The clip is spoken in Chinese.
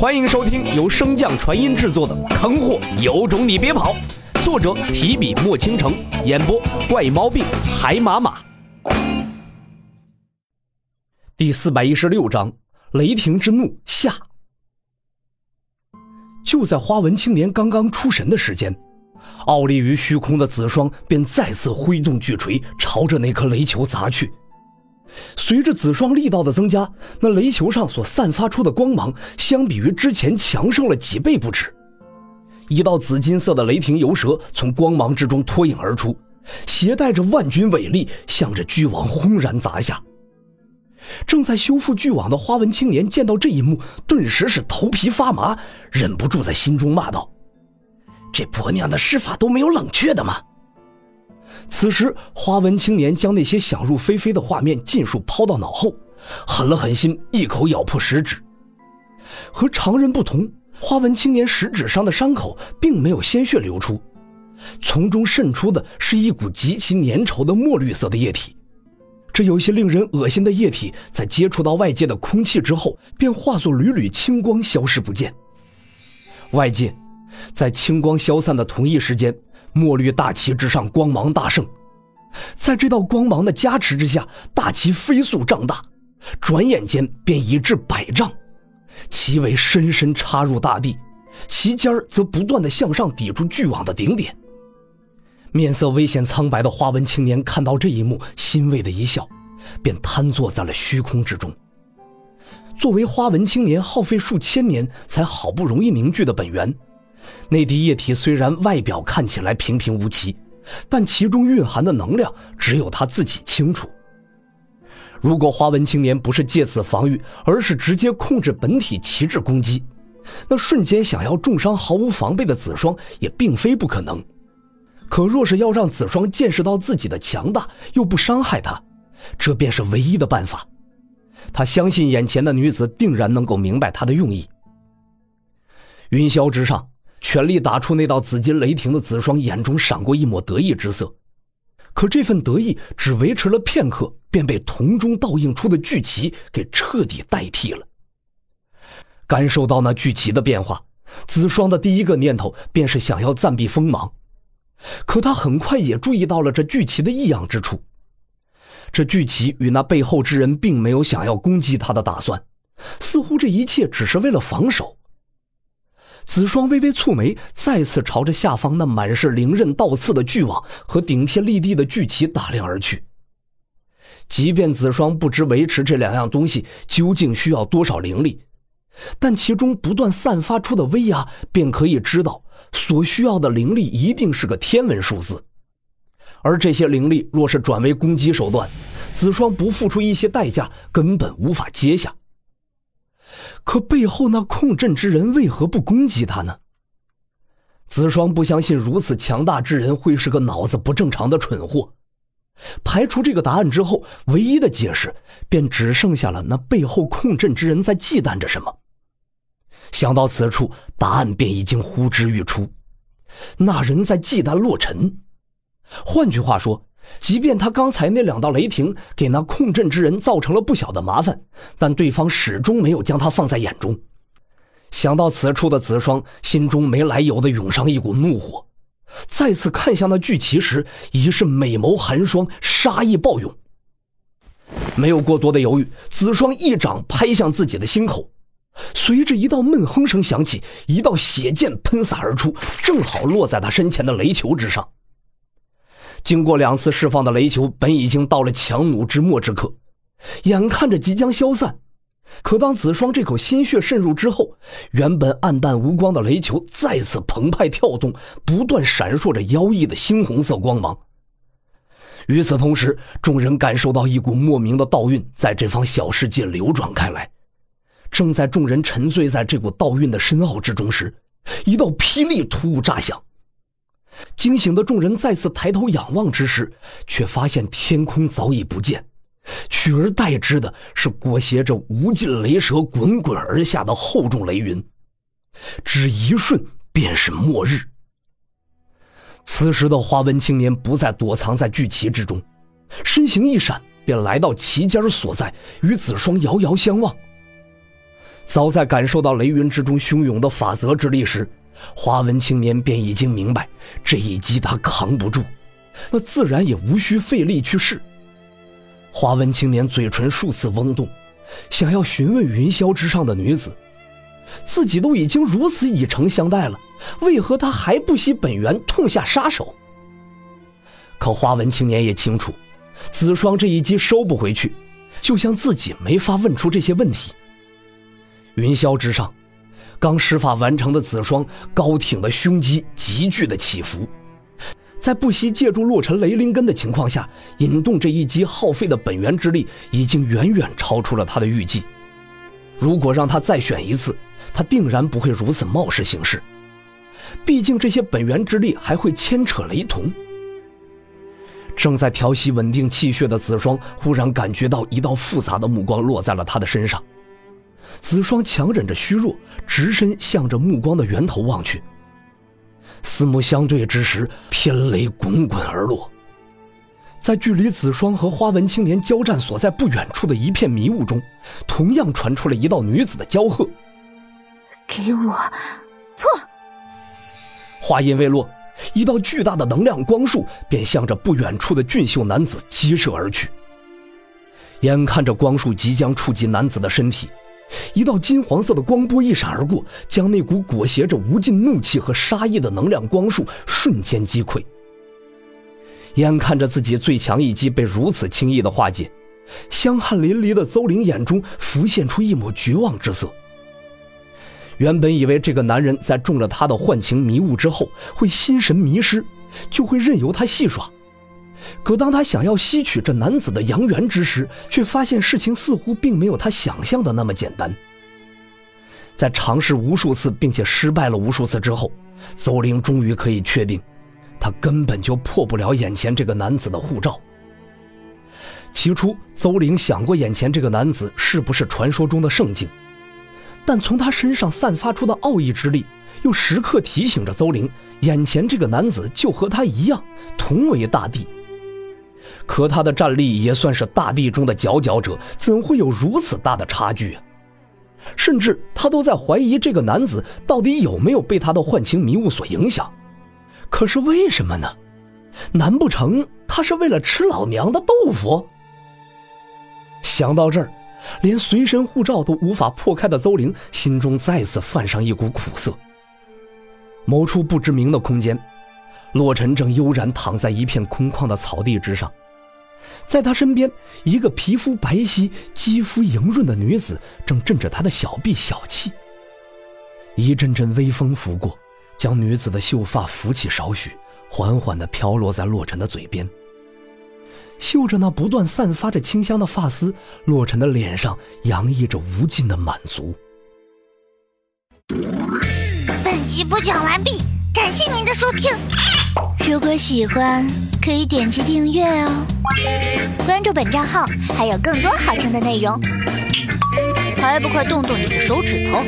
欢迎收听由升降传音制作的《坑货有种你别跑》，作者提笔墨倾城，演播怪猫病海马马。第416章，雷霆之怒下。就在花纹青莲刚刚出神的时间，傲立于虚空的紫霜便再次挥动巨锤，朝着那颗雷球砸去。随着紫霜力道的增加，那雷球上所散发出的光芒相比于之前强盛了几倍不止。一道紫金色的雷霆游蛇从光芒之中脱颖而出，携带着万钧伟力向着巨网轰然砸下。正在修复巨网的花纹青年见到这一幕，顿时是头皮发麻，忍不住在心中骂道：这婆娘的施法都没有冷却的吗？此时花纹青年将那些想入非非的画面尽数抛到脑后，狠了狠心，一口咬破食指。和常人不同，花纹青年食指上的伤口并没有鲜血流出，从中渗出的是一股极其粘稠的墨绿色的液体。这有些令人恶心的液体在接触到外界的空气之后，便化作缕缕青光消失不见。外界在青光消散的同一时间，墨绿大旗之上光芒大盛，在这道光芒的加持之下，大旗飞速胀大，转眼间便已至100丈，旗尾深深插入大地，旗尖则不断地向上抵住巨网的顶点。面色危险苍白的花纹青年看到这一幕，欣慰的一笑，便瘫坐在了虚空之中。作为花纹青年耗费数千年才好不容易凝聚的本源，那滴液体虽然外表看起来平平无奇，但其中蕴含的能量只有他自己清楚。如果花纹青年不是借此防御，而是直接控制本体旗帜攻击，那瞬间想要重伤毫无防备的紫霜也并非不可能。可若是要让紫霜见识到自己的强大又不伤害他，这便是唯一的办法。他相信眼前的女子定然能够明白他的用意。云霄之上，全力打出那道紫金雷霆的紫霜眼中闪过一抹得意之色，可这份得意只维持了片刻，便被铜中倒映出的巨旗给彻底代替了。感受到那巨旗的变化，紫霜的第一个念头便是想要暂避锋芒，可他很快也注意到了这巨旗的异样之处。这巨旗与那背后之人并没有想要攻击他的打算，似乎这一切只是为了防守。紫霜微微蹙眉，再次朝着下方那满是灵刃倒刺的巨网和顶天立地的巨旗打量而去。即便紫霜不知维持这两样东西究竟需要多少灵力，但其中不断散发出的威压便可以知道所需要的灵力一定是个天文数字。而这些灵力若是转为攻击手段，紫霜不付出一些代价根本无法接下。可背后那控阵之人为何不攻击他呢？紫霜不相信如此强大之人会是个脑子不正常的蠢货。排除这个答案之后，唯一的解释便只剩下了那背后控阵之人在忌惮着什么。想到此处，答案便已经呼之欲出，那人在忌惮洛尘。换句话说，即便他刚才那两道雷霆给那控阵之人造成了不小的麻烦，但对方始终没有将他放在眼中。想到此处的紫霜心中没来由的涌上一股怒火，再次看向那巨旗时，已是美眸寒霜，杀意暴涌。没有过多的犹豫，紫霜一掌拍向自己的心口，随着一道闷哼声响起，一道血剑喷洒而出，正好落在他身前的雷球之上。经过两次释放的雷球本已经到了强弩之末之刻，眼看着即将消散，可当紫霜这口心血渗入之后，原本暗淡无光的雷球再次澎湃跳动，不断闪烁着妖异的猩红色光芒。与此同时，众人感受到一股莫名的道韵在这方小世界流转开来。正在众人沉醉在这股道韵的深奥之中时，一道霹雳突兀炸响。惊醒的众人再次抬头仰望之时，却发现天空早已不见，取而代之的是裹挟着无尽雷蛇滚滚而下的厚重雷云，只一瞬便是末日。此时的花纹青年不再躲藏在巨旗之中，身形一闪便来到旗尖所在，与紫霜遥遥相望。早在感受到雷云之中汹涌的法则之力时，华文青年便已经明白这一击他扛不住，那自然也无需费力去试。华文青年嘴唇数次嗡动，想要询问云霄之上的女子，自己都已经如此以诚相待了，为何他还不惜本源痛下杀手？可花文青年也清楚，子双这一击收不回去，就像自己没法问出这些问题。云霄之上，刚施法完成的子双高挺的胸肌急剧的起伏，在不惜借助洛尘雷灵根的情况下，引动这一击耗费的本源之力已经远远超出了他的预计。如果让他再选一次，他定然不会如此冒失行事，毕竟这些本源之力还会牵扯雷同。正在调息稳定气血的子双忽然感觉到一道复杂的目光落在了他的身上，子双强忍着虚弱，直身向着目光的源头望去。四目相对之时，天雷滚滚而落，在距离子双和花纹青年交战所在不远处的一片迷雾中，同样传出了一道女子的娇喝：“给我破！”话音未落，一道巨大的能量光束便向着不远处的俊秀男子激射而去。眼看着光束即将触及男子的身体，一道金黄色的光波一闪而过，将那股裹挟着无尽怒气和杀意的能量光束瞬间击溃。眼看着自己最强一击被如此轻易的化解，香汗淋漓的邹玲眼中浮现出一抹绝望之色。原本以为这个男人在中了他的幻情迷雾之后会心神迷失，就会任由他戏耍，可当他想要吸取这男子的阳元之时，却发现事情似乎并没有他想象的那么简单。在尝试无数次并且失败了无数次之后，邹玲终于可以确定，他根本就破不了眼前这个男子的护罩。起初邹玲想过眼前这个男子是不是传说中的圣境，但从他身上散发出的奥义之力又时刻提醒着邹玲，眼前这个男子就和他一样同为大帝，可他的战力也算是大帝中的佼佼者，怎会有如此大的差距啊？甚至他都在怀疑这个男子到底有没有被他的幻情迷雾所影响。可是为什么呢？难不成他是为了吃老娘的豆腐？想到这儿，连随身护罩都无法破开的邹玲心中再次泛上一股苦涩。某处不知名的空间，洛尘正悠然躺在一片空旷的草地之上，在他身边，一个皮肤白皙、肌肤莹润的女子正枕着他的小臂小憩。一阵阵微风拂过，将女子的秀发拂起少许，缓缓地飘落在洛尘的嘴边。嗅着那不断散发着清香的发丝，洛尘的脸上洋溢着无尽的满足。本集播讲完毕，感谢您的收听。如果喜欢，可以点击订阅哦，关注本账号，还有更多好听的内容。还不快动动你的手指头！